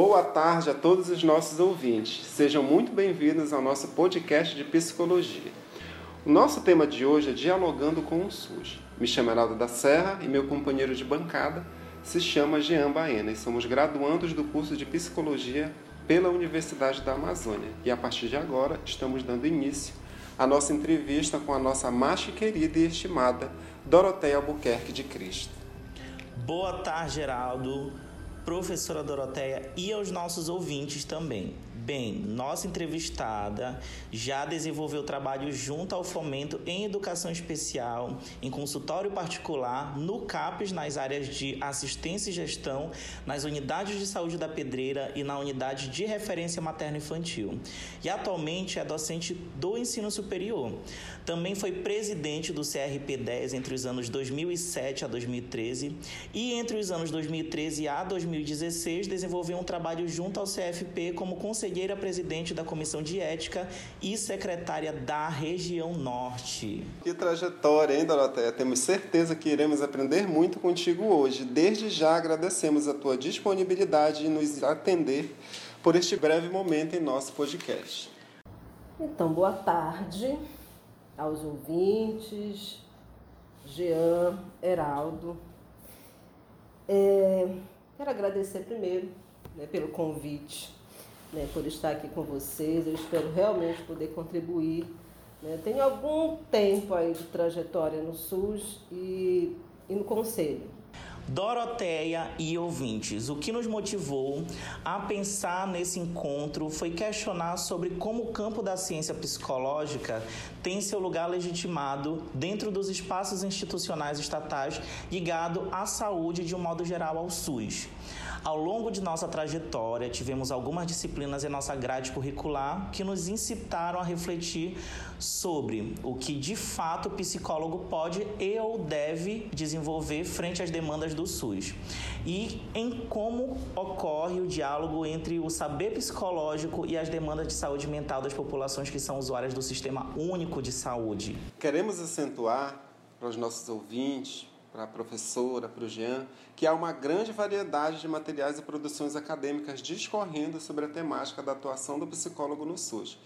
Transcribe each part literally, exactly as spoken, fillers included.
Boa tarde a todos os nossos ouvintes. Sejam muito bem-vindos ao nosso podcast de psicologia. O nosso tema de hoje é Dialogando com o SUS. Me chamo Eraldo da Serra e meu companheiro de bancada se chama Jean Baena e somos graduandos do curso de psicologia pela Universidade da Amazônia. E a partir de agora estamos dando início à nossa entrevista com a nossa mais querida e estimada Doroteia Albuquerque de Cristo. Boa tarde, Eraldo. Professora Doroteia e aos nossos ouvintes também. Bem, nossa entrevistada já desenvolveu trabalho junto ao Fomento em Educação Especial, em consultório particular, no CAPES, nas áreas de assistência e gestão, nas unidades de saúde da Pedreira e na unidade de referência materno-infantil. E atualmente é docente do ensino superior. Também foi presidente do C R P dez entre os anos dois mil e sete a dois mil e treze e entre os anos dois mil e treze a dois mil e dezesseis, dois mil e dezesseis, desenvolveu um trabalho junto ao C F P como conselheira-presidente da Comissão de Ética e secretária da Região Norte. Que trajetória, hein, Doroteia? Temos certeza que iremos aprender muito contigo hoje. Desde já agradecemos a tua disponibilidade em nos atender por este breve momento em nosso podcast. Então, boa tarde aos ouvintes, Jean, Eraldo. É... Quero agradecer primeiro, né, pelo convite, né, por estar aqui com vocês. Eu espero realmente poder contribuir, né. Tenho algum tempo aí de trajetória no SUS e, e no Conselho. Doroteia e ouvintes, o que nos motivou a pensar nesse encontro foi questionar sobre como o campo da ciência psicológica tem seu lugar legitimado dentro dos espaços institucionais estatais ligado à saúde de um modo geral ao SUS. Ao longo de nossa trajetória, tivemos algumas disciplinas em nossa grade curricular que nos incitaram a refletir sobre o que de fato o psicólogo pode e ou deve desenvolver frente às demandas do SUS e em como ocorre o diálogo entre o saber psicológico e as demandas de saúde mental das populações que são usuárias do Sistema Único de Saúde. Queremos acentuar para os nossos ouvintes, para a professora, para o Jean, que há uma grande variedade de materiais e produções acadêmicas discorrendo sobre a temática da atuação do psicólogo no SUS.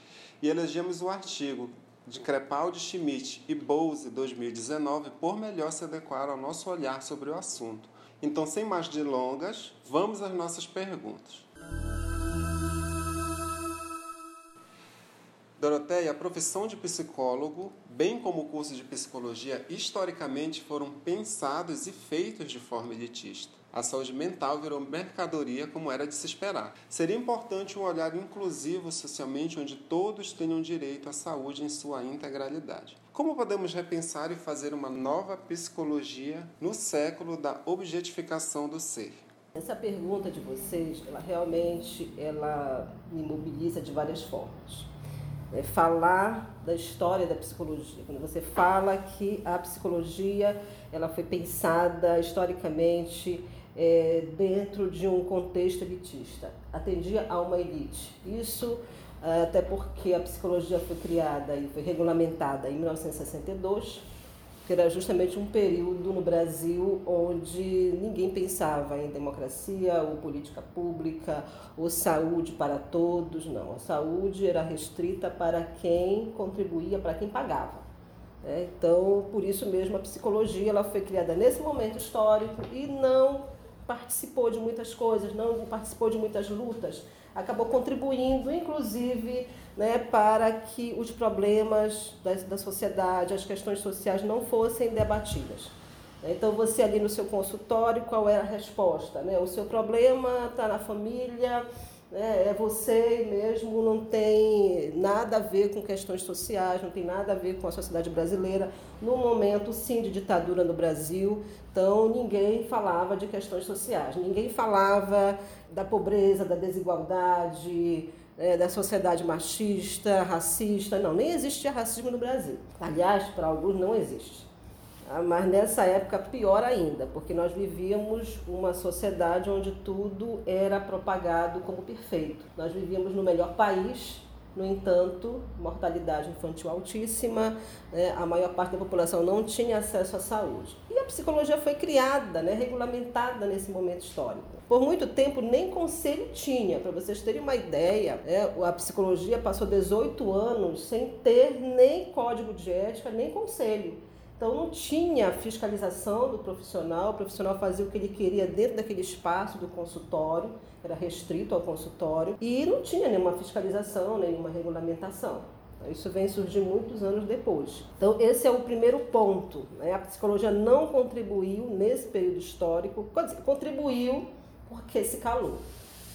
E elegemos o artigo de Crepaldi, Schmidt e Bose, dois mil e dezenove, por melhor se adequar ao nosso olhar sobre o assunto. Então, sem mais delongas, vamos às nossas perguntas. Doroteia, a profissão de psicólogo, bem como o curso de psicologia, historicamente foram pensados e feitos de forma elitista. A saúde mental virou mercadoria, como era de se esperar. Seria importante um olhar inclusivo socialmente, onde todos tenham direito à saúde em sua integralidade. Como podemos repensar e fazer uma nova psicologia no século da objetificação do ser? Essa pergunta de vocês, ela realmente ela me mobiliza de várias formas. É falar da história da psicologia. Quando você fala que a psicologia ela foi pensada historicamente é, dentro de um contexto elitista, atendia a uma elite. Isso até porque a psicologia foi criada e foi regulamentada em mil novecentos e sessenta e dois, que era justamente um período no Brasil onde ninguém pensava em democracia ou política pública ou saúde para todos, não. A saúde era restrita para quem contribuía, para quem pagava. Né? Então, por isso mesmo, a psicologia ela foi criada nesse momento histórico e não participou de muitas coisas, não participou de muitas lutas. Acabou contribuindo, inclusive, né, para que os problemas da, da sociedade, as questões sociais não fossem debatidas. Então, você ali no seu consultório, qual era a resposta? Né? O seu problema está na família, né? É você mesmo, não tem nada a ver com questões sociais, não tem nada a ver com a sociedade brasileira. No momento, sim, de ditadura no Brasil, então ninguém falava de questões sociais, ninguém falava da pobreza, da desigualdade, é, da sociedade machista, racista. Não, nem existia racismo no Brasil. Aliás, para alguns não existe. Mas nessa época pior ainda, porque nós vivíamos uma sociedade onde tudo era propagado como perfeito. Nós vivíamos no melhor país, No entanto, mortalidade infantil altíssima, né, a maior parte da população não tinha acesso à saúde. E a psicologia foi criada, né, regulamentada nesse momento histórico. Por muito tempo nem conselho tinha, para vocês terem uma ideia, né, a psicologia passou dezoito anos sem ter nem código de ética, nem conselho. Então não tinha fiscalização do profissional, o profissional fazia o que ele queria dentro daquele espaço do consultório, era restrito ao consultório, e não tinha nenhuma fiscalização, nenhuma regulamentação. Isso vem surgir muitos anos depois. Então esse é o primeiro ponto, né? A psicologia não contribuiu nesse período histórico, contribuiu porque se calou,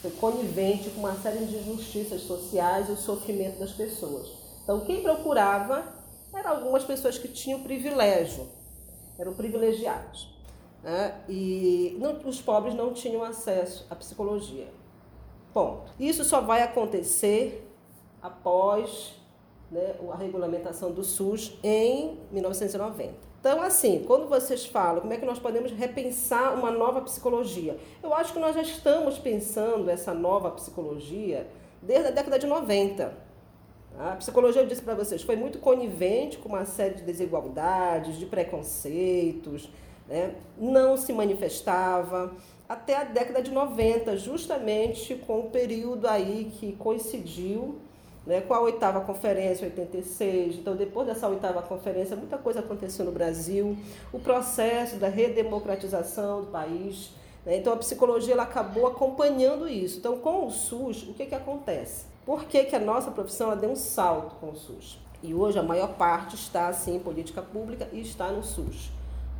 foi conivente com uma série de injustiças sociais e o sofrimento das pessoas. Então quem procurava eram algumas pessoas que tinham privilégio, eram privilegiados, né? E não, os pobres não tinham acesso à psicologia, ponto. Isso só vai acontecer após, né, a regulamentação do SUS em mil novecentos e noventa. Então, assim, quando vocês falam como é que nós podemos repensar uma nova psicologia, eu acho que nós já estamos pensando essa nova psicologia desde a década de noventa. A psicologia, eu disse para vocês, foi muito conivente com uma série de desigualdades, de preconceitos, né? Não se manifestava até a década de noventa, justamente com o período aí que coincidiu, né, com a oitava conferência, oitenta e seis. Então, depois dessa oitava conferência, muita coisa aconteceu no Brasil, o processo da redemocratização do país. Então, a psicologia ela acabou acompanhando isso. Então, com o SUS, o que, que acontece? Por que, que a nossa profissão ela deu um salto com o SUS? E hoje a maior parte está, sim, em política pública e está no SUS.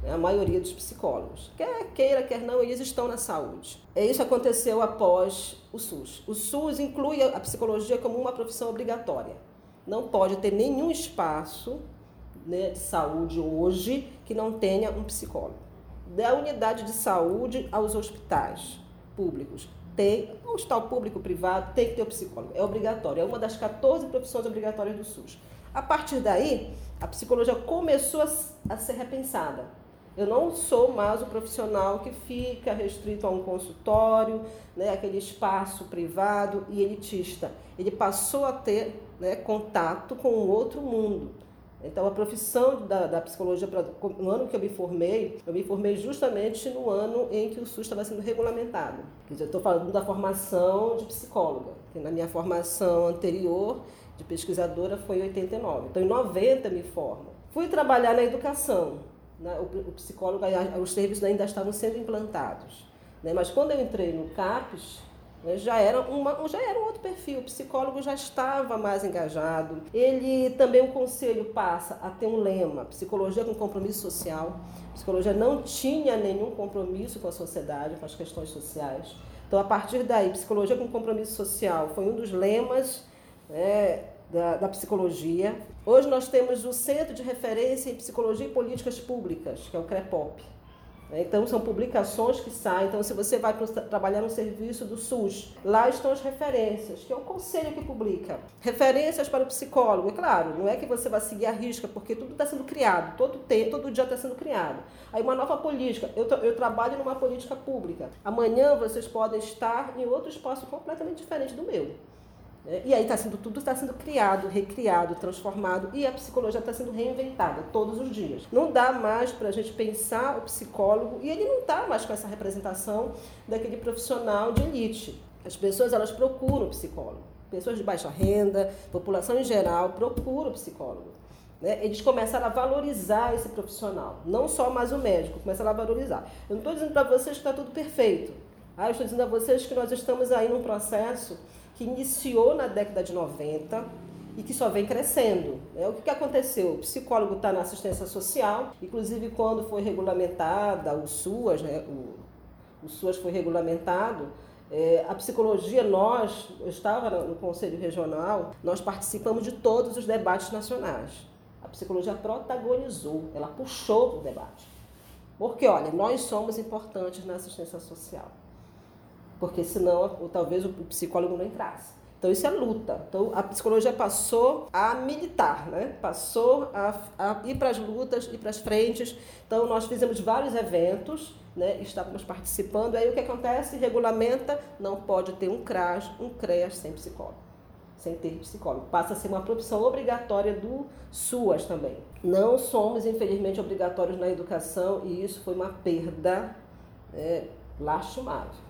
A maioria dos psicólogos, quer queira, quer não, eles estão na saúde. Isso aconteceu após o SUS. O SUS inclui a psicologia como uma profissão obrigatória. Não pode ter nenhum espaço, né, de saúde hoje que não tenha um psicólogo. Da unidade de saúde aos hospitais públicos. Tem, o hospital público, privado, tem que ter o psicólogo. É obrigatório, é uma das quatorze profissões obrigatórias do SUS. A partir daí, a psicologia começou a, a ser repensada. Eu não sou mais o profissional que fica restrito a um consultório, né, aquele espaço privado e elitista. Ele passou a ter, né, contato com o outro mundo. Então, a profissão da, da psicologia, no ano que eu me formei, eu me formei justamente no ano em que o SUS estava sendo regulamentado. Quer dizer, eu estou falando da formação de psicóloga, que na minha formação anterior de pesquisadora foi em oitenta e nove. Então, em noventa eu me formo. Fui trabalhar na educação, né? O, o psicólogo, os serviços ainda estavam sendo implantados, né? Mas quando eu entrei no CAPES, Já era, uma, já era um outro perfil, o psicólogo já estava mais engajado. Ele também, o conselho passa a ter um lema, psicologia com compromisso social. A psicologia não tinha nenhum compromisso com a sociedade, com as questões sociais. Então, a partir daí, psicologia com compromisso social foi um dos lemas, né, da, da psicologia. Hoje nós temos o Centro de Referência em Psicologia e Políticas Públicas, que é o CREPOP. Então, são publicações que saem. Então, se você vai trabalhar no serviço do SUS, lá estão as referências, que é o conselho que publica. Referências para o psicólogo. É claro, não é que você vai seguir a risca, porque tudo está sendo criado, todo, tempo, todo dia está sendo criado. Aí, uma nova política. Eu, eu trabalho numa política pública. Amanhã, vocês podem estar em outro espaço completamente diferente do meu. E aí, tá sendo, tudo está sendo criado, recriado, transformado, e a psicologia está sendo reinventada todos os dias. Não dá mais para a gente pensar o psicólogo, e ele não está mais com essa representação daquele profissional de elite. As pessoas, elas procuram o psicólogo. Pessoas de baixa renda, população em geral, procuram o psicólogo, né? Eles começaram a valorizar esse profissional, não só mais o médico, começaram a valorizar. Eu não estou dizendo para vocês que está tudo perfeito. Ah, eu estou dizendo a vocês que nós estamos aí num processo que iniciou na década de noventa e que só vem crescendo. O que aconteceu? O psicólogo está na assistência social, inclusive quando foi regulamentada o SUAS, né? o, o SUAS foi regulamentado, é, a psicologia, nós, eu estava no Conselho Regional, nós participamos de todos os debates nacionais. A psicologia protagonizou, ela puxou o debate. Porque, olha, nós somos importantes na assistência social. Porque senão, ou talvez o psicólogo não entrasse. Então isso é luta. Então a psicologia passou a militar, né? Passou a, a ir para as lutas, ir para as frentes. Então nós fizemos vários eventos, né? Estávamos participando. Aí o que acontece? Regulamenta, não pode ter um CRAS, um CREAS sem psicólogo. sem ter psicólogo. Passa a ser uma profissão obrigatória do SUAS também. Não somos, infelizmente, obrigatórios na educação e isso foi uma perda é, lastimável.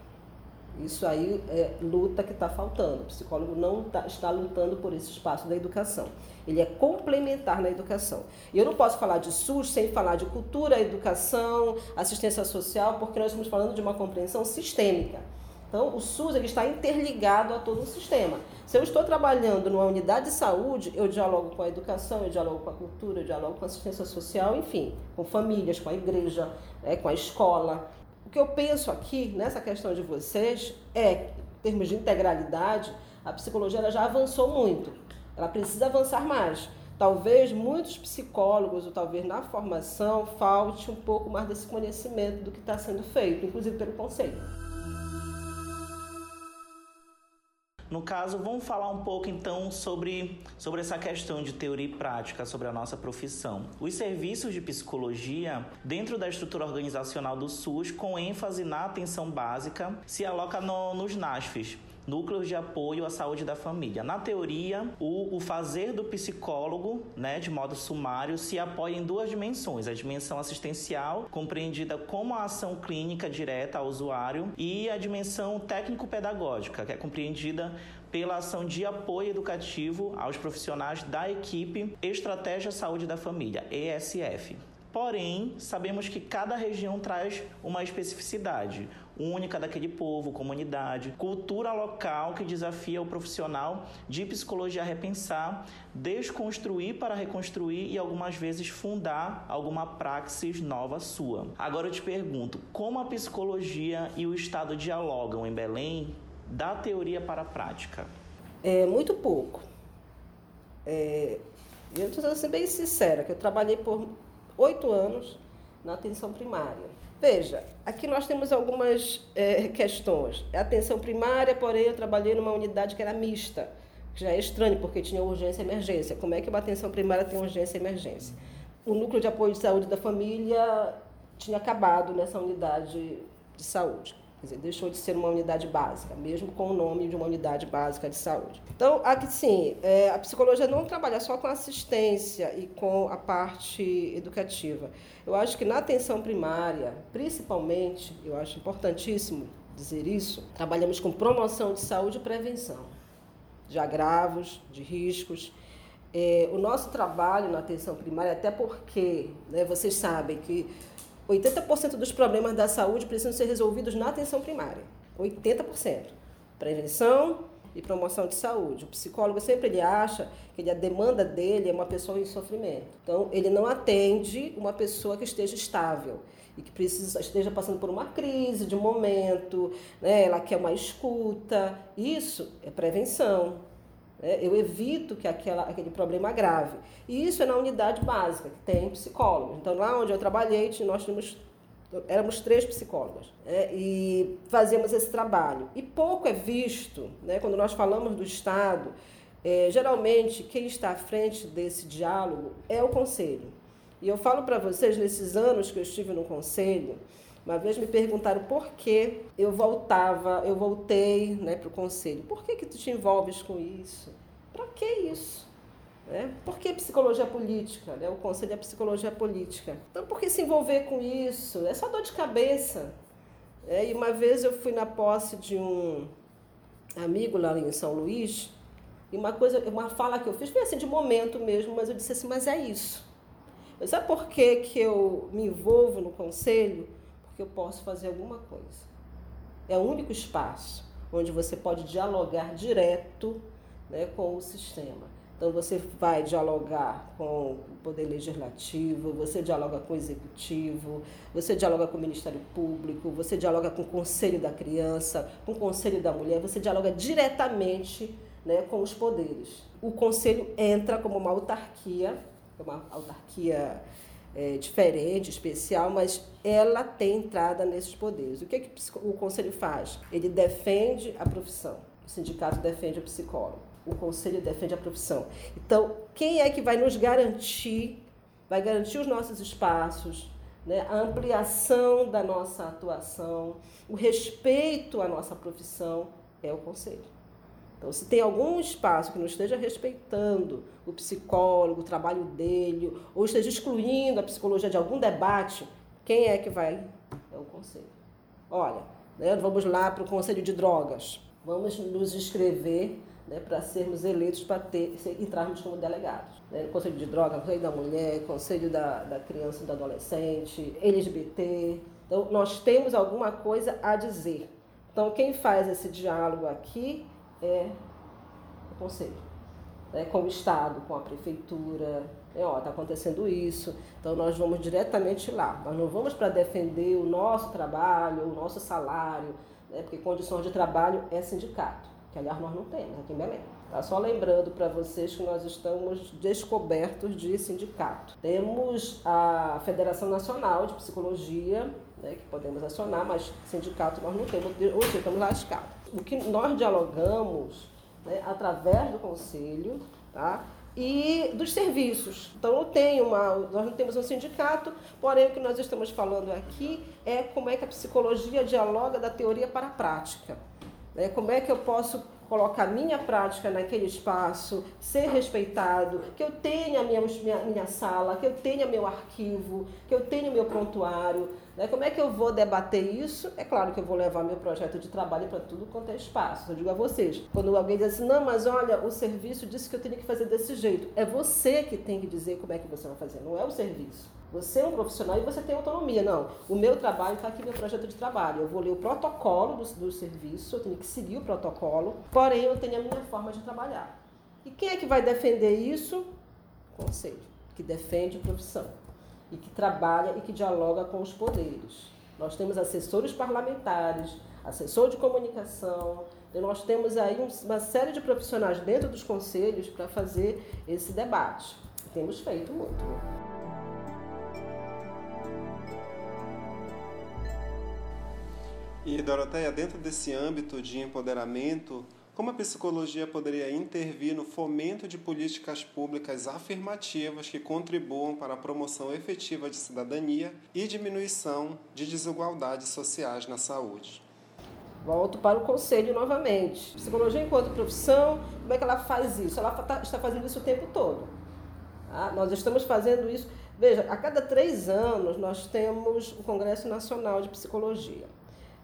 Isso aí é luta que está faltando. O psicólogo não tá, está lutando por esse espaço da educação. Ele é complementar na educação. E eu não posso falar de SUS sem falar de cultura, educação, assistência social, porque nós estamos falando de uma compreensão sistêmica. Então, o SUS ele está interligado a todo o sistema. Se eu estou trabalhando numa unidade de saúde, eu dialogo com a educação, eu dialogo com a cultura, eu dialogo com a assistência social, enfim, com famílias, com a igreja, né, com a escola. O que eu penso aqui, nessa questão de vocês, é que, em termos de integralidade, a psicologia ela já avançou muito. Ela precisa avançar mais. Talvez muitos psicólogos, ou talvez na formação, falte um pouco mais desse conhecimento do que está sendo feito, inclusive pelo conselho. No caso, vamos falar um pouco, então, sobre, sobre essa questão de teoria e prática, sobre a nossa profissão. Os serviços de psicologia, dentro da estrutura organizacional do SUS, com ênfase na atenção básica, se aloca no, nos NASFs. Núcleos de apoio à saúde da família. Na teoria, o, o fazer do psicólogo, né, de modo sumário, se apoia em duas dimensões. A dimensão assistencial, compreendida como a ação clínica direta ao usuário, e a dimensão técnico-pedagógica, que é compreendida pela ação de apoio educativo aos profissionais da equipe Estratégia Saúde da Família, E S F. Porém, sabemos que cada região traz uma especificidade única daquele povo, comunidade, cultura local que desafia o profissional de psicologia a repensar, desconstruir para reconstruir e algumas vezes fundar alguma praxis nova sua. Agora eu te pergunto, como a psicologia e o Estado dialogam em Belém da teoria para a prática? É muito pouco. É, eu estou sendo bem sincera, que eu trabalhei por oito anos na atenção primária. Veja, aqui nós temos algumas é, questões. A atenção primária, porém, eu trabalhei numa unidade que era mista, que já é estranho, porque tinha urgência e emergência. Como é que uma atenção primária tem urgência e emergência? O núcleo de apoio de saúde da família tinha acabado nessa unidade de saúde. Quer dizer, deixou de ser uma unidade básica, mesmo com o nome de uma unidade básica de saúde. Então, aqui sim, é, a psicologia não trabalha só com assistência e com a parte educativa. Eu acho que na atenção primária, principalmente, eu acho importantíssimo dizer isso, trabalhamos com promoção de saúde e prevenção, de agravos, de riscos. É, o nosso trabalho na atenção primária, até porque, né, vocês sabem que oitenta por cento dos problemas da saúde precisam ser resolvidos na atenção primária. oitenta por cento. Prevenção e promoção de saúde. O psicólogo sempre ele acha que a demanda dele é uma pessoa em sofrimento. Então, ele não atende uma pessoa que esteja estável e que precisa, esteja passando por uma crise de momento, né? Ela quer uma escuta. Isso é prevenção. Né? Eu evito que aquela, aquele problema grave. E isso é na unidade básica, que tem psicólogos. Então, lá onde eu trabalhei, nós tínhamos, éramos três psicólogas, né? E fazíamos esse trabalho. E pouco é visto, né? Quando nós falamos do Estado, é, geralmente quem está à frente desse diálogo é o Conselho. E eu falo para vocês, nesses anos que eu estive no Conselho, uma vez me perguntaram por que eu voltava, eu voltei, né, para o Conselho. Por que que tu te envolves com isso? Para que isso? Né? Por que psicologia política? Né? O Conselho é psicologia política. Então, por que se envolver com isso? É só dor de cabeça. É, e uma vez eu fui na posse de um amigo lá em São Luís, e uma, coisa, uma fala que eu fiz, foi assim, de momento mesmo, mas eu disse assim, mas é isso. Mas sabe por que que eu me envolvo no Conselho? Que eu posso fazer alguma coisa. É o único espaço onde você pode dialogar direto, né, com o sistema. Então, você vai dialogar com o Poder Legislativo, você dialoga com o Executivo, você dialoga com o Ministério Público, você dialoga com o Conselho da Criança, com o Conselho da Mulher, você dialoga diretamente, né, com os poderes. O Conselho entra como uma autarquia, uma autarquia... É, diferente, especial, mas ela tem entrada nesses poderes. O que é que o Conselho faz? Ele defende a profissão. O sindicato defende o psicólogo. O Conselho defende a profissão. Então, quem é que vai nos garantir, vai garantir os nossos espaços, né, a ampliação da nossa atuação, o respeito à nossa profissão? É o Conselho. Então, se tem algum espaço que não esteja respeitando o psicólogo, o trabalho dele, ou esteja excluindo a psicologia de algum debate, quem é que vai? É o conselho. Olha, né, vamos lá para o conselho de drogas. Vamos nos inscrever, né, para sermos eleitos, para ter, entrarmos como delegados. Né, no conselho de drogas, conselho da mulher, conselho da, da criança e do adolescente, L G B T. Então, nós temos alguma coisa a dizer. Então, quem faz esse diálogo aqui é o conselho, né, com o Estado, com a prefeitura, né, ó, tá acontecendo isso, então nós vamos diretamente lá, nós não vamos para defender o nosso trabalho, o nosso salário, né, porque condições de trabalho é sindicato, que aliás nós não temos aqui em Belém. Tá? Só lembrando para vocês que nós estamos descobertos de sindicato. Temos a Federação Nacional de Psicologia, né, que podemos acionar, mas sindicato nós não temos, ou seja, estamos lascados. O que nós dialogamos, né, através do conselho, tá, e dos serviços. Então, não tem uma, nós não temos um sindicato, porém o que nós estamos falando aqui é como é que a psicologia dialoga da teoria para a prática. Né? Como é que eu posso colocar minha prática naquele espaço, ser respeitado, que eu tenha a minha, minha, minha sala, que eu tenha meu arquivo, que eu tenha meu prontuário. Né? Como é que eu vou debater isso? É claro que eu vou levar meu projeto de trabalho para tudo quanto é espaço. Eu digo a vocês, quando alguém diz assim, não, mas olha, o serviço disse que eu tenho que fazer desse jeito. É você que tem que dizer como é que você vai fazer, não é o serviço. Você é um profissional e você tem autonomia. Não, o meu trabalho está aqui, meu projeto de trabalho. Eu vou ler o protocolo do, do serviço, eu tenho que seguir o protocolo, porém eu tenho a minha forma de trabalhar. E quem é que vai defender isso? O conselho, que defende a profissão e que trabalha e que dialoga com os poderes. Nós temos assessores parlamentares, assessor de comunicação, nós temos aí uma série de profissionais dentro dos conselhos para fazer esse debate. E temos feito muito. E, Doroteia, dentro desse âmbito de empoderamento, como a psicologia poderia intervir no fomento de políticas públicas afirmativas que contribuam para a promoção efetiva de cidadania e diminuição de desigualdades sociais na saúde? Volto para o conselho novamente. Psicologia enquanto profissão, como é que ela faz isso? Ela está fazendo isso o tempo todo. Ah, nós estamos fazendo isso. Veja, a cada três anos nós temos o Congresso Nacional de Psicologia.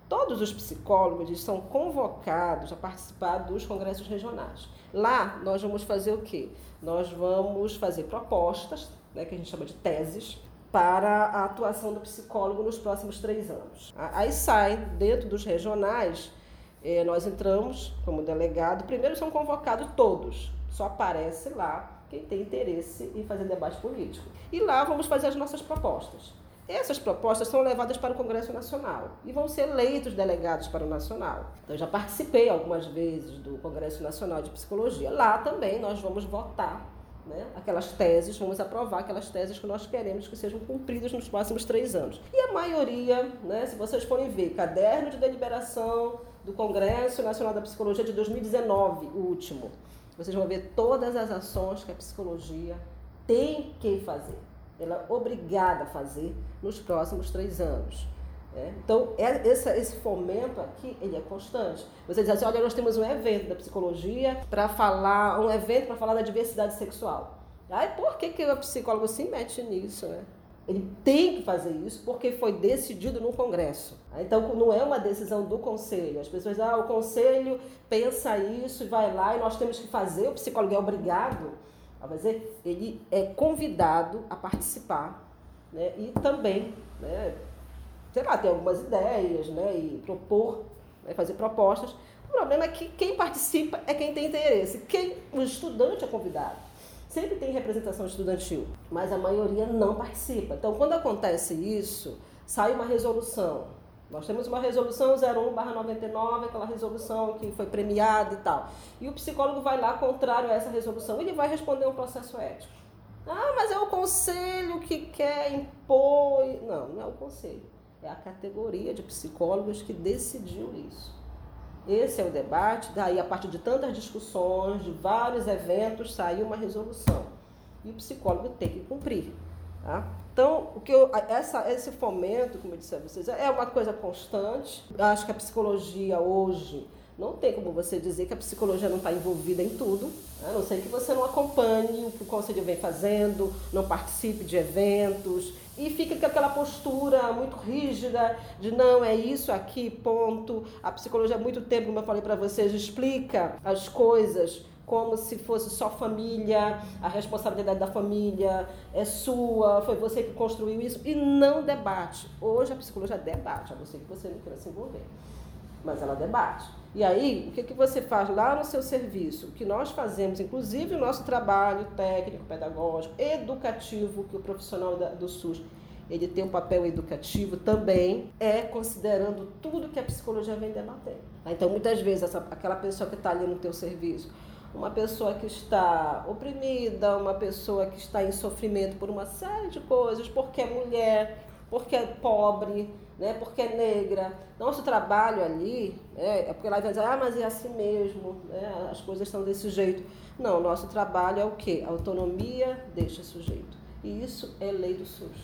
Todos os psicólogos são convocados a participar dos congressos regionais. Lá, nós vamos fazer o quê? Nós vamos fazer propostas, né, que a gente chama de teses, para a atuação do psicólogo nos próximos três anos. Aí sai, dentro dos regionais, eh, nós entramos como delegado. Primeiro são convocados todos, só aparece lá quem tem interesse em fazer debate político. E lá vamos fazer as nossas propostas. Essas propostas são levadas para o Congresso Nacional e vão ser eleitos delegados para o Nacional. Então, eu já participei algumas vezes do Congresso Nacional de Psicologia. Lá também nós vamos votar, né, aquelas teses, vamos aprovar aquelas teses que nós queremos que sejam cumpridas nos próximos três anos. E a maioria, né, se vocês forem ver, caderno de deliberação do Congresso Nacional da Psicologia de dois mil e dezenove, o último, vocês vão ver todas as ações que a psicologia tem que fazer. Ela é obrigada a fazer nos próximos três anos. Né? Então, é, esse, esse fomento aqui, ele é constante. Você diz assim, olha, nós temos um evento da psicologia para falar, um evento para falar da diversidade sexual. Aí, por que, que o psicólogo se mete nisso, né? Ele tem que fazer isso porque foi decidido no Congresso. Então, não é uma decisão do Conselho. As pessoas dizem, ah, o Conselho pensa isso e vai lá e nós temos que fazer, o psicólogo é obrigado. Fazer, ele é convidado a participar, né, e também, né, sei lá, ter algumas ideias, né, e propor, né, fazer propostas. O problema é que quem participa é quem tem interesse, quem, o estudante é convidado. Sempre tem representação estudantil, mas a maioria não participa. Então, quando acontece isso, sai uma resolução. Nós temos uma resolução zero um barra noventa e nove, aquela resolução que foi premiada e tal. E o psicólogo vai lá, contrário a essa resolução, ele vai responder um processo ético. Ah, mas é o conselho que quer impor... Não, não é o conselho. É a categoria de psicólogos que decidiu isso. Esse é o debate. Daí, a partir de tantas discussões, de vários eventos, saiu uma resolução. E o psicólogo tem que cumprir. Tá? Então, o que eu, essa, esse fomento, como eu disse a vocês, é uma coisa constante. Eu acho que a psicologia hoje Não tem como você dizer que a psicologia não está envolvida em tudo, a não ser que você não acompanhe o que o conselho vem fazendo, não participe de eventos e fica com aquela postura muito rígida de não, é isso aqui, ponto. A psicologia há muito tempo, como eu falei para vocês, explica as coisas como se fosse só família, a responsabilidade da família é sua, foi você que construiu isso, e não debate. Hoje a psicologia debate, a não ser que você não queira se envolver, mas ela debate. E aí, o que, que você faz lá no seu serviço? O que nós fazemos, inclusive o nosso trabalho técnico, pedagógico, educativo, que o profissional da, do SUS, ele tem um papel educativo também, é considerando tudo que a psicologia vem debatendo. Então, muitas vezes, essa, aquela pessoa que está ali no teu serviço, uma pessoa que está oprimida, uma pessoa que está em sofrimento por uma série de coisas, porque é mulher, porque é pobre, né, porque é negra. Nosso trabalho ali, né, é porque lá vai dizer, ah, mas é assim mesmo, né, as coisas estão desse jeito. Não, nosso trabalho é o quê? A autonomia deste sujeito. E isso é lei do SUS.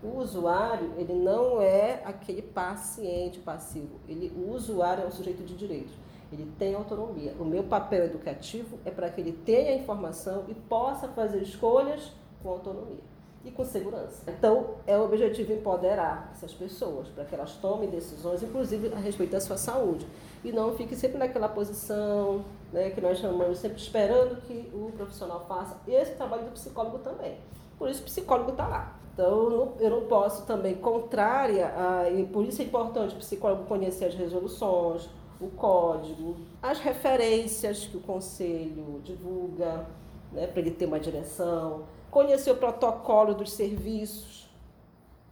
O usuário, ele não é aquele paciente passivo. Ele, o usuário é um sujeito de direitos. Ele tem autonomia. O meu papel educativo é para que ele tenha informação e possa fazer escolhas com autonomia e com segurança. Então, é o objetivo empoderar essas pessoas para que elas tomem decisões, inclusive a respeito da sua saúde, e não fique sempre naquela posição, né, que nós chamamos, sempre esperando que o profissional faça esse trabalho do psicólogo também. Por isso o psicólogo está lá. Então, eu não posso também, contrária, a, e por isso é importante o psicólogo conhecer as resoluções, o código, as referências que o conselho divulga, né, para ele ter uma direção, conhecer o protocolo dos serviços.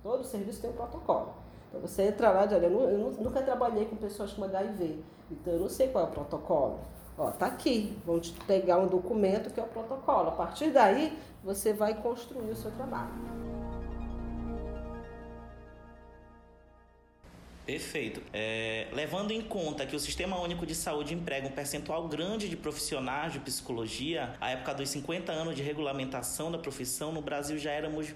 Todo serviço tem um protocolo. Então você entra lá e diz, olha, eu, eu nunca trabalhei com pessoas com H I V, então eu não sei qual é o protocolo. Ó, tá aqui, vão te pegar um documento que é o protocolo. A partir daí, você vai construir o seu trabalho. Perfeito. É, levando em conta que o Sistema Único de Saúde emprega um percentual grande de profissionais de psicologia, à época dos cinquenta anos de regulamentação da profissão, no Brasil já éramos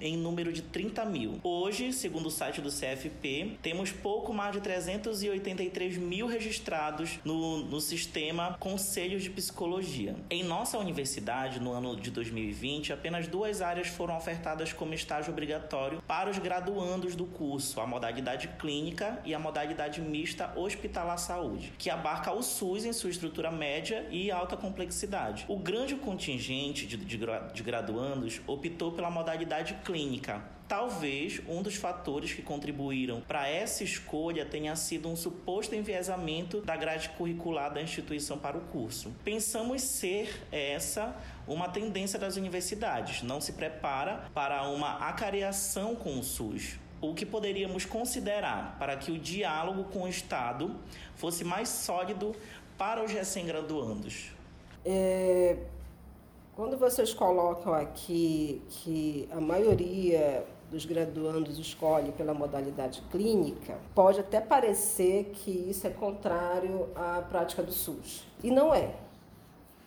em número de trinta mil. Hoje, segundo o site do C F P, temos pouco mais de trezentos e oitenta e três mil registrados no, no sistema Conselhos de Psicologia. Em nossa universidade, no ano de dois mil e vinte, apenas duas áreas foram ofertadas como estágio obrigatório para os graduandos do curso, a modalidade clínica e a modalidade mista hospitalar-saúde, que abarca o SUS em sua estrutura média e alta complexidade. O grande contingente de, de, de graduandos optou pela modalidade clínica. Talvez um dos fatores que contribuíram para essa escolha tenha sido um suposto enviesamento da grade curricular da instituição para o curso. Pensamos ser essa uma tendência das universidades, não se prepara para uma acareação com o SUS. O que poderíamos considerar para que o diálogo com o Estado fosse mais sólido para os recém-graduandos? É... Quando vocês colocam aqui que a maioria dos graduandos escolhe pela modalidade clínica, pode até parecer que isso é contrário à prática do SUS. E não é.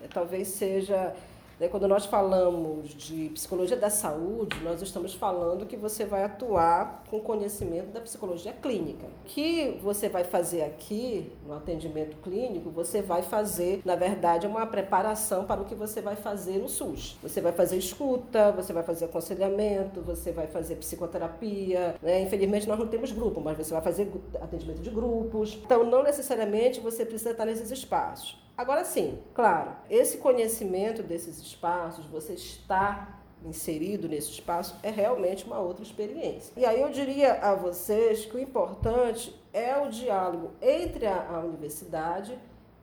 é talvez seja... Né, quando nós falamos de psicologia da saúde, nós estamos falando que você vai atuar com conhecimento da psicologia clínica. O que você vai fazer aqui, no atendimento clínico, você vai fazer, na verdade, uma preparação para o que você vai fazer no SUS. Você vai fazer escuta, você vai fazer aconselhamento, você vai fazer psicoterapia, né? Infelizmente, nós não temos grupo, mas você vai fazer atendimento de grupos. Então, não necessariamente você precisa estar nesses espaços. Agora sim, claro, esse conhecimento desses espaços, você está inserido nesse espaço, é realmente uma outra experiência. E aí eu diria a vocês que o importante é o diálogo entre a universidade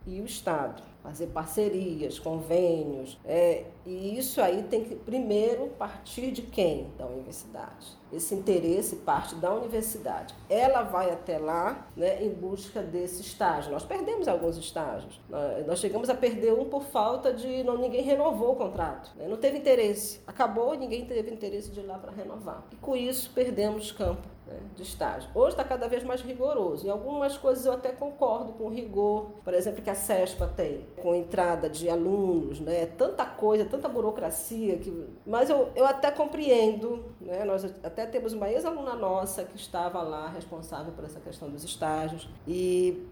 e o Estado. Fazer parcerias, convênios, é, e isso aí tem que primeiro partir de quem? Da universidade. Esse interesse parte da universidade. Ela vai até lá, né, em busca desse estágio. Nós perdemos alguns estágios. Nós chegamos a perder um por falta de... Não, ninguém renovou o contrato, né? Não teve interesse. Acabou, ninguém teve interesse de ir lá para renovar. E com isso perdemos campo, né, de estágio. Hoje está cada vez mais rigoroso. Em algumas coisas eu até concordo com o rigor, por exemplo, que a CESPA tem, com entrada de alunos, né? Tanta coisa, tanta burocracia. Que... Mas eu, eu até compreendo, né? Nós até temos uma ex-aluna nossa que estava lá responsável por essa questão dos estágios e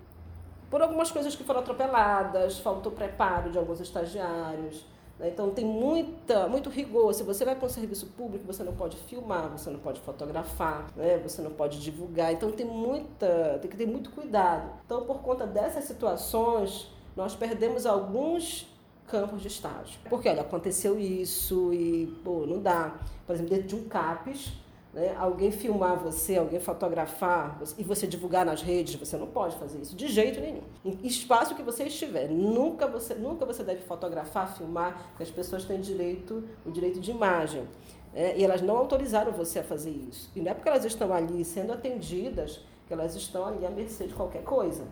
por algumas coisas que foram atropeladas, faltou preparo de alguns estagiários. Então, tem muita, muito rigor. Se você vai para um serviço público, você não pode filmar, você não pode fotografar, né? Você não pode divulgar. Então, tem, muita, tem que ter muito cuidado. Então, por conta dessas situações, nós perdemos alguns campos de estágio. Porque, olha, aconteceu isso e, pô, não dá. Por exemplo, dentro de um CAPES, né? Alguém filmar você, alguém fotografar e você divulgar nas redes, você não pode fazer isso de jeito nenhum. Em espaço que você estiver, nunca você, nunca você deve fotografar, filmar, porque as pessoas têm direito, o direito de imagem. Né? E elas não autorizaram você a fazer isso. E não é porque elas estão ali sendo atendidas que elas estão ali à mercê de qualquer coisa.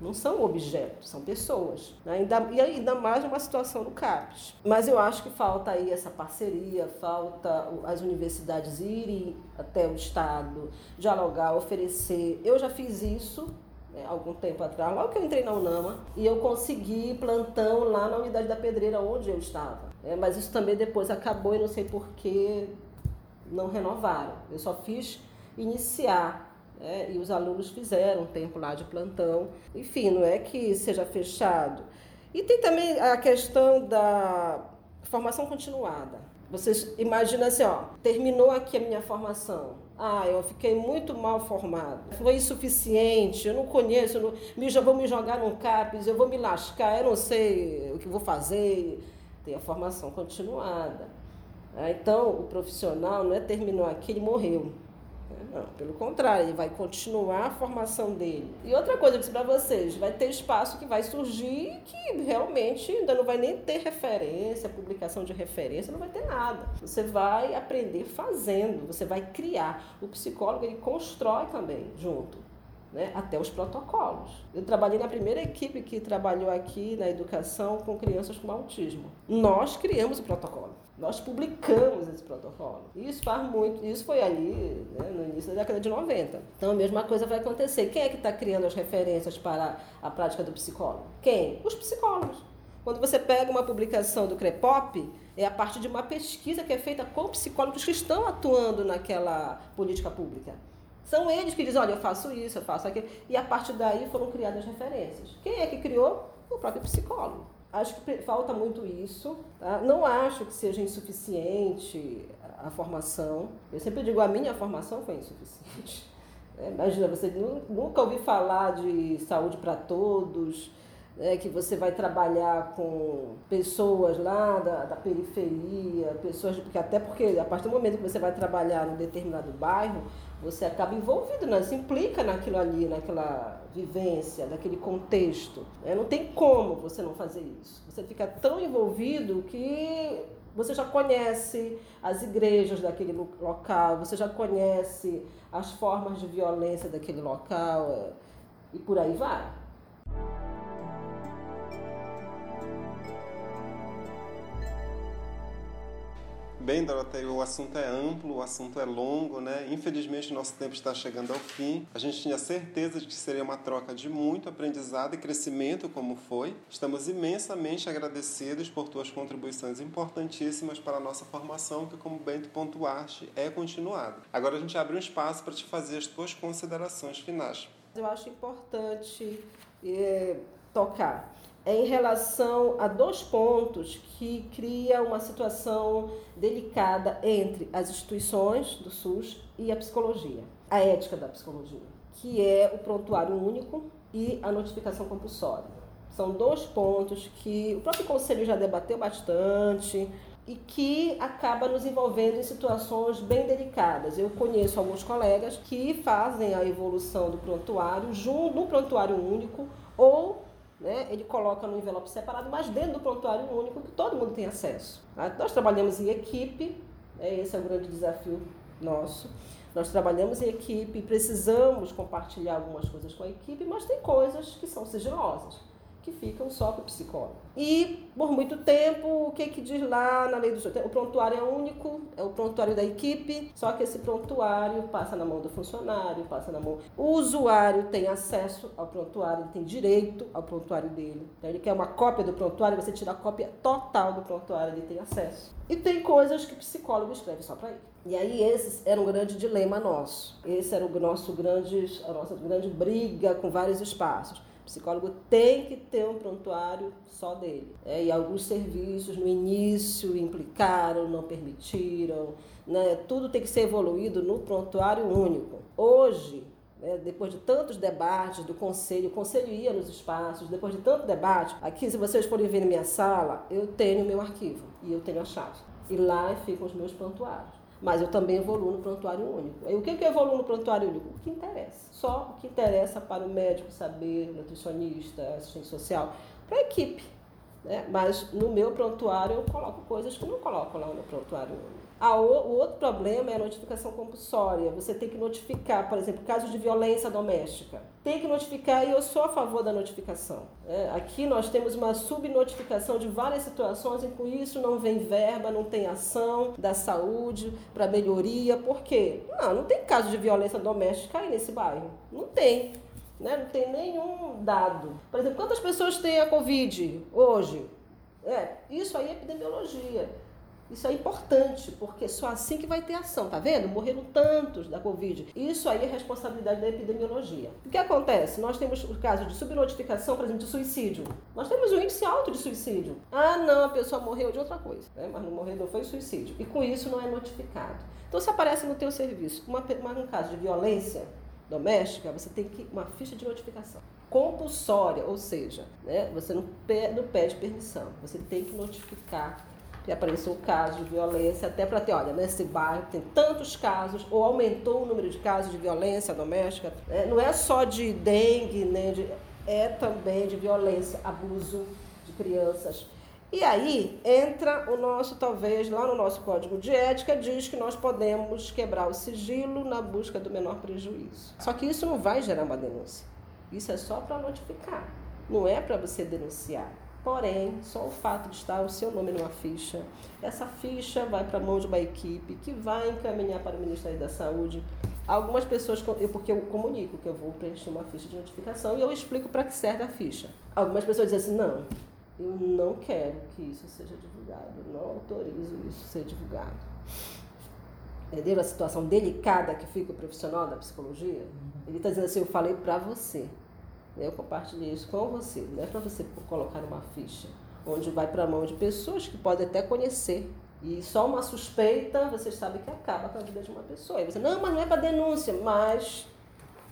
Não são objetos, são pessoas. Né? Ainda, e ainda mais uma situação no CAPES. Mas eu acho que falta aí essa parceria, falta as universidades irem até o Estado, dialogar, oferecer. Eu já fiz isso, né, algum tempo atrás, logo que eu entrei na UNAMA, e eu consegui plantão lá na unidade da Pedreira, onde eu estava. É, mas isso também depois acabou e não sei por que não renovaram. Eu só fiz iniciar. É, e os alunos fizeram um tempo lá de plantão. Enfim, não é que seja fechado. E tem também a questão da formação continuada. Vocês imaginam assim, ó, terminou aqui a minha formação. Ah, eu fiquei muito mal formada. Foi insuficiente, eu não conheço, eu, não, me, eu vou me jogar num CAPES, eu vou me lascar, eu não sei o que vou fazer. Tem a formação continuada. Ah, então, o profissional não é terminou aqui, ele morreu. Não, pelo contrário, ele vai continuar a formação dele. E outra coisa que eu disse para vocês, vai ter espaço que vai surgir que realmente ainda não vai nem ter referência, publicação de referência, não vai ter nada. Você vai aprender fazendo, você vai criar. O psicólogo, ele constrói também junto, né? Até os protocolos. Eu trabalhei na primeira equipe que trabalhou aqui na educação com crianças com autismo. Nós criamos o protocolo. Nós publicamos esse protocolo. Isso faz muito, isso foi ali, né, no início da década de noventa. Então a mesma coisa vai acontecer. Quem é que está criando as referências para a prática do psicólogo? Quem? Os psicólogos. Quando você pega uma publicação do CREPOP, é a parte de uma pesquisa que é feita com psicólogos que estão atuando naquela política pública. São eles que dizem, olha, eu faço isso, eu faço aquilo. E a partir daí foram criadas as referências. Quem é que criou? O próprio psicólogo. Acho que falta muito isso, tá? Não acho que seja insuficiente a formação. Eu sempre digo, a minha formação foi insuficiente. É, imagina, você nunca ouviu falar de saúde para todos, é, que você vai trabalhar com pessoas lá da, da periferia, pessoas de, porque até porque a partir do momento que você vai trabalhar num determinado bairro, você acaba envolvido, né? Se implica naquilo ali, naquela vivência, naquele contexto. Né? Não tem como você não fazer isso. Você fica tão envolvido que você já conhece as igrejas daquele local, você já conhece as formas de violência daquele local e por aí vai. Bem, Doroteia, o assunto é amplo, o assunto é longo, né? Infelizmente, nosso tempo está chegando ao fim. A gente tinha certeza de que seria uma troca de muito aprendizado e crescimento, como foi. Estamos imensamente agradecidos por tuas contribuições importantíssimas para a nossa formação, que, como bem tu pontuaste, é continuada. Agora a gente abre um espaço para te fazer as tuas considerações finais. Eu acho importante é, tocar. É em relação a dois pontos que cria uma situação delicada entre as instituições do SUS e a psicologia, a ética da psicologia, que é o prontuário único e a notificação compulsória. São dois pontos que o próprio Conselho já debateu bastante e que acaba nos envolvendo em situações bem delicadas. Eu conheço alguns colegas que fazem a evolução do prontuário junto no prontuário único ou, né, ele coloca no envelope separado, mas dentro do prontuário único que todo mundo tem acesso. Nós trabalhamos em equipe, né, esse é o grande desafio nosso. Nós trabalhamos em equipe, precisamos compartilhar algumas coisas com a equipe, mas tem coisas que são sigilosas, que ficam só com o psicólogo. E, por muito tempo, o que, que diz lá na lei do... O prontuário é único, é o prontuário da equipe, só que esse prontuário passa na mão do funcionário, passa na mão... O usuário tem acesso ao prontuário, ele tem direito ao prontuário dele. Então, ele quer uma cópia do prontuário, você tira a cópia total do prontuário, ele tem acesso. E tem coisas que o psicólogo escreve só para ele. E aí, esse era um grande dilema nosso. Esse era o nosso grande, a nossa grande briga com vários espaços. psicólogo tem que ter um prontuário só dele. É, e alguns serviços no início implicaram, não permitiram, né? Tudo tem que ser evoluído no prontuário único. Hoje, né, depois de tantos debates do conselho, o conselho ia nos espaços, depois de tanto debate, aqui se vocês forem ver na minha sala, eu tenho meu arquivo e eu tenho a chave. E lá ficam os meus prontuários. Mas eu também evoluo no prontuário único. E o que eu evoluo no prontuário único? O que interessa. Só o que interessa para o médico saber, nutricionista, assistente social, para a equipe. Né? Mas no meu prontuário eu coloco coisas que não coloco lá no prontuário único. Ah, o outro problema é a notificação compulsória. Você tem que notificar, por exemplo, casos de violência doméstica. Tem que notificar e eu sou a favor da notificação. É, aqui nós temos uma subnotificação de várias situações em que isso não vem verba, não tem ação da saúde para melhoria. Por quê? Não, não tem caso de violência doméstica aí nesse bairro. Não tem. Né? Não tem nenhum dado. Por exemplo, quantas pessoas têm a Covid hoje? É, isso aí é epidemiologia. Isso é importante, porque só assim que vai ter ação, tá vendo? Morreram tantos da Covid. Isso aí é responsabilidade da epidemiologia. O que acontece? Nós temos o caso de subnotificação, por exemplo, de suicídio. Nós temos um índice alto de suicídio. Ah, não, a pessoa morreu de outra coisa, né? Mas não morreu, não foi suicídio. E com isso não é notificado. Então, se aparece no teu serviço uma, uma, um caso de violência doméstica, você tem que uma ficha de notificação compulsória, ou seja, né, você não pede, não pede permissão, você tem que notificar. E apareceu um caso de violência, até para ter, olha, nesse bairro tem tantos casos, ou aumentou o número de casos de violência doméstica. Né? Não é só de dengue, nem de, é também de violência, abuso de crianças. E aí entra o nosso, talvez, lá no nosso código de ética, diz que nós podemos quebrar o sigilo na busca do menor prejuízo. Só que isso não vai gerar uma denúncia. Isso é só para notificar, não é para você denunciar. Porém, só o fato de estar o seu nome numa ficha, essa ficha vai para a mão de uma equipe que vai encaminhar para o Ministério da Saúde. Algumas pessoas, porque eu comunico que eu vou preencher uma ficha de notificação e eu explico para que serve a ficha. Algumas pessoas dizem assim, não, eu não quero que isso seja divulgado, eu não autorizo isso ser divulgado. Entendeu a situação delicada que fica o profissional da psicologia? Ele está dizendo assim, eu falei para você. Eu compartilhei isso com você, não é para você colocar uma ficha onde vai para a mão de pessoas que podem até conhecer. E só uma suspeita, vocês sabem que acaba com a vida de uma pessoa. E você, não, mas não é para denúncia, mas,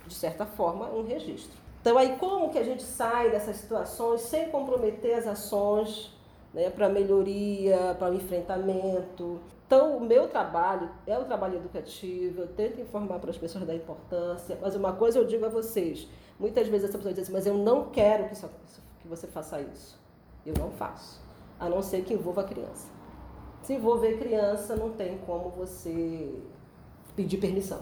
de certa forma, um registro. Então, aí como que a gente sai dessas situações sem comprometer as ações, né, para melhoria, para o enfrentamento? Então, o meu trabalho é um trabalho educativo, eu tento informar para as pessoas da importância, mas uma coisa eu digo a vocês, muitas vezes essa pessoa diz assim, mas eu não quero que, isso, que você faça isso. Eu não faço, a não ser que envolva a criança. Se envolver criança, não tem como você pedir permissão.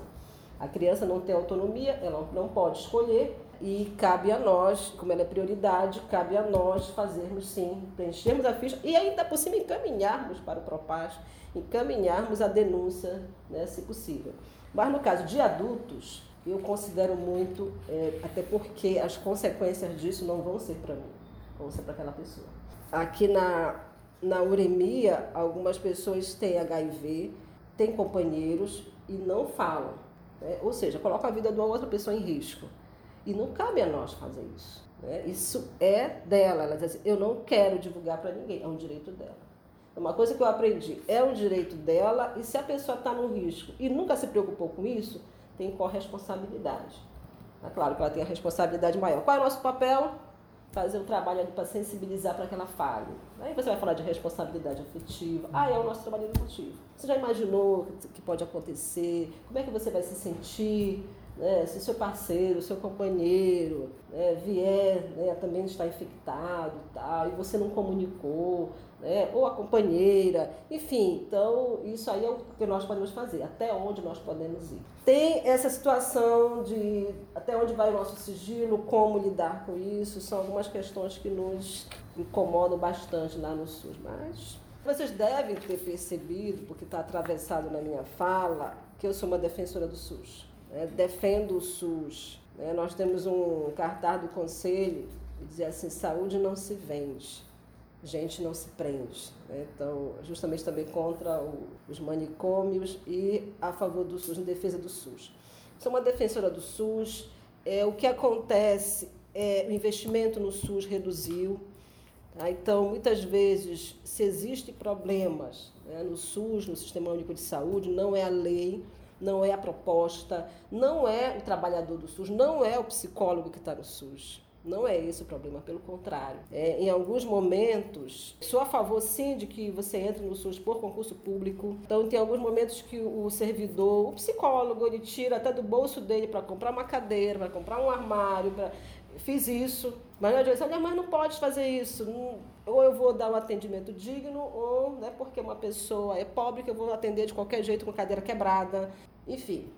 A criança não tem autonomia, ela não pode escolher, e cabe a nós, como ela é prioridade, cabe a nós fazermos sim, preenchermos a ficha e ainda por cima encaminharmos para o Propaz, encaminharmos a denúncia, né, se possível. Mas no caso de adultos, eu considero muito, é, até porque as consequências disso não vão ser para mim, vão ser para aquela pessoa. Aqui na, na uremia, algumas pessoas têm agá i vê, têm companheiros e não falam, né? Ou seja, colocam a vida de uma outra pessoa em risco. E não cabe a nós fazer isso, né? Isso é dela. Ela diz assim, eu não quero divulgar para ninguém, é um direito dela. Uma coisa que eu aprendi, é um direito dela, e se a pessoa está no risco e nunca se preocupou com isso, tem corresponsabilidade. É claro que ela tem a responsabilidade maior. Qual é o nosso papel? Fazer um trabalho ali para sensibilizar para que ela fale. Aí você vai falar de responsabilidade afetiva. Ah, é o nosso trabalho educativo. Você já imaginou o que pode acontecer? Como é que você vai se sentir? É, se seu parceiro, seu companheiro, né, vier, né, também está infectado e tal, e você não comunicou, né, ou a companheira, enfim, então isso aí é o que nós podemos fazer, até onde nós podemos ir. Tem essa situação de até onde vai o nosso sigilo, como lidar com isso, são algumas questões que nos incomodam bastante lá no SUS, mas vocês devem ter percebido, porque está atravessado na minha fala, que eu sou uma defensora do SUS. É, defendo o SUS, é, nós temos um cartaz do conselho que dizia assim, saúde não se vende, gente não se prende, é, então justamente também contra o, os manicômios e a favor do SUS, em defesa do SUS. Sou uma defensora do SUS, é, o que acontece é, o investimento no SUS reduziu. Tá? Então, muitas vezes, se existem problemas, né, no SUS, no Sistema Único de Saúde, não é a lei, não é a proposta, não é o trabalhador do SUS, não é o psicólogo que está no SUS. Não é esse o problema, pelo contrário. É, em alguns momentos, sou a favor, sim, de que você entre no SUS por concurso público. Então, tem alguns momentos que o servidor, o psicólogo, ele tira até do bolso dele para comprar uma cadeira, para comprar um armário, pra... fiz isso. Mas não adianta, olha, mas não pode fazer isso. Não... Ou eu vou dar um atendimento digno, ou né, porque uma pessoa é pobre que eu vou atender de qualquer jeito com cadeira quebrada. Enfim.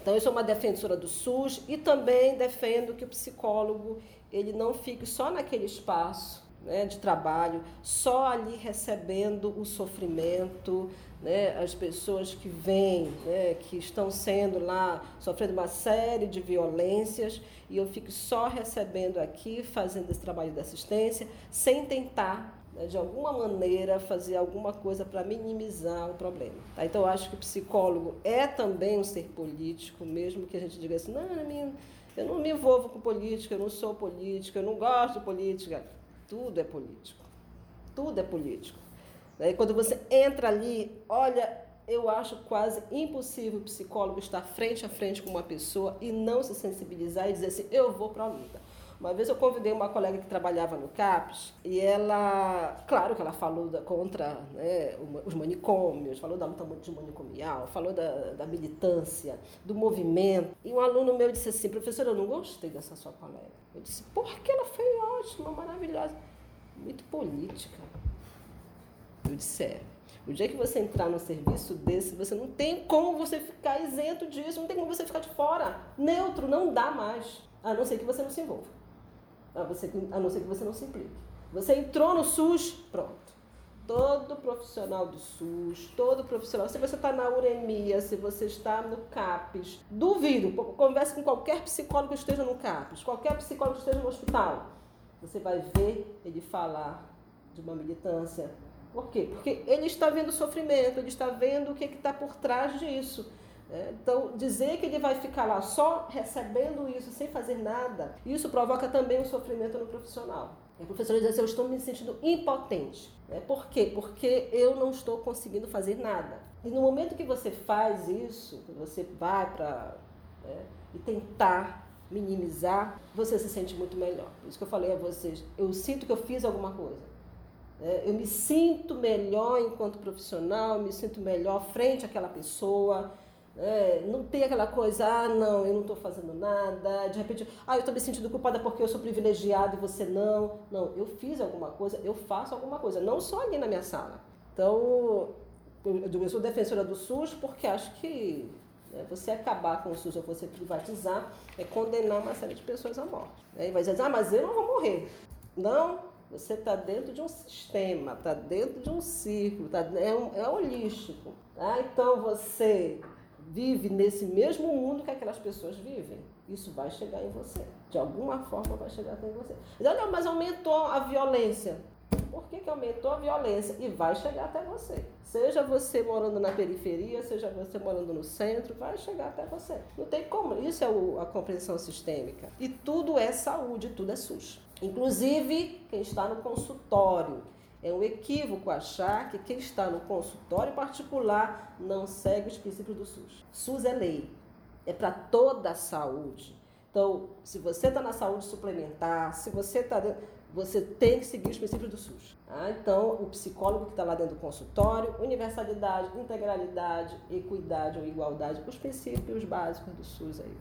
Então, eu sou uma defensora do SUS e também defendo que o psicólogo ele não fique só naquele espaço, né, de trabalho, só ali recebendo o sofrimento, né, as pessoas que vêm, né, que estão sendo lá, sofrendo uma série de violências, e eu fico só recebendo aqui, fazendo esse trabalho de assistência, sem tentar, né, de alguma maneira, fazer alguma coisa para minimizar o problema. Tá? Então, eu acho que o psicólogo é também um ser político, mesmo que a gente diga assim, não, eu não me envolvo com política, eu não sou política, eu não gosto de política. Tudo é político. Tudo é político. Daí, quando você entra ali, olha, eu acho quase impossível o psicólogo estar frente a frente com uma pessoa e não se sensibilizar e dizer assim, eu vou para a luta. Uma vez eu convidei uma colega que trabalhava no CAPES e ela, claro que ela falou da, contra né, os manicômios, falou da luta antimanicomial, falou da, da militância, do movimento. E um aluno meu disse assim, professora, eu não gostei dessa sua colega. Eu disse, porque ela foi ótima, maravilhosa, muito política. Eu disse, é, o dia que você entrar num serviço desse, você não tem como você ficar isento disso, não tem como você ficar de fora. Neutro, não dá mais, a não ser que você não se envolva. A, você, a não ser que você não se implique. Você entrou no SUS, pronto. Todo profissional do SUS, todo profissional, se você está na uremia, se você está no CAPES, duvido, converse com qualquer psicólogo que esteja no CAPES, qualquer psicólogo que esteja no hospital, você vai ver ele falar de uma militância. Por quê? Porque ele está vendo o sofrimento, ele está vendo o que está por trás disso. Então, dizer que ele vai ficar lá só recebendo isso, sem fazer nada, isso provoca também um sofrimento no profissional. E o professor diz assim, eu estou me sentindo impotente. Por quê? Porque eu não estou conseguindo fazer nada. E no momento que você faz isso, você vai para né, e tentar minimizar, você se sente muito melhor. Por isso que eu falei a vocês, eu sinto que eu fiz alguma coisa. Eu me sinto melhor enquanto profissional, me sinto melhor frente àquela pessoa. É, não tem aquela coisa, ah não, eu não estou fazendo nada, de repente, ah eu estou me sentindo culpada porque eu sou privilegiada e você não. Não, eu fiz alguma coisa, eu faço alguma coisa, não só ali na minha sala. Então, eu sou defensora do SUS porque acho que né, você acabar com o SUS ou você privatizar é condenar uma série de pessoas à morte. Né? E vai dizer, ah, mas eu não vou morrer. Não, você está dentro de um sistema, está dentro de um círculo, tá, é, um, é holístico. Tá? Então você vive nesse mesmo mundo que aquelas pessoas vivem, isso vai chegar em você. De alguma forma vai chegar até em você. Não, mas aumentou a violência. Por que que aumentou a violência? E vai chegar até você. Seja você morando na periferia, seja você morando no centro, vai chegar até você. Não tem como. Isso é o, a compreensão sistêmica. E tudo é saúde, tudo é SUS. Inclusive, quem está no consultório. É um equívoco achar que quem está no consultório particular não segue os princípios do SUS. SUS é lei, é para toda a saúde. Então, se você está na saúde suplementar, se você está dentro, você tem que seguir os princípios do SUS. Ah, então, o psicólogo que está lá dentro do consultório, universalidade, integralidade, equidade ou igualdade, os princípios básicos do SUS aí.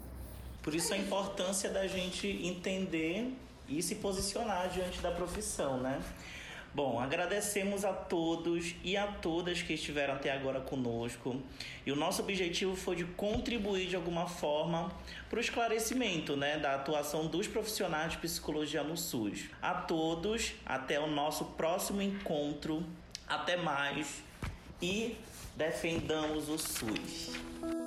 Por isso a importância da gente entender e se posicionar diante da profissão, né? Bom, agradecemos a todos e a todas que estiveram até agora conosco. E o nosso objetivo foi de contribuir de alguma forma para o esclarecimento, né, da atuação dos profissionais de psicologia no SUS. A todos, até o nosso próximo encontro. Até mais e defendamos o SUS.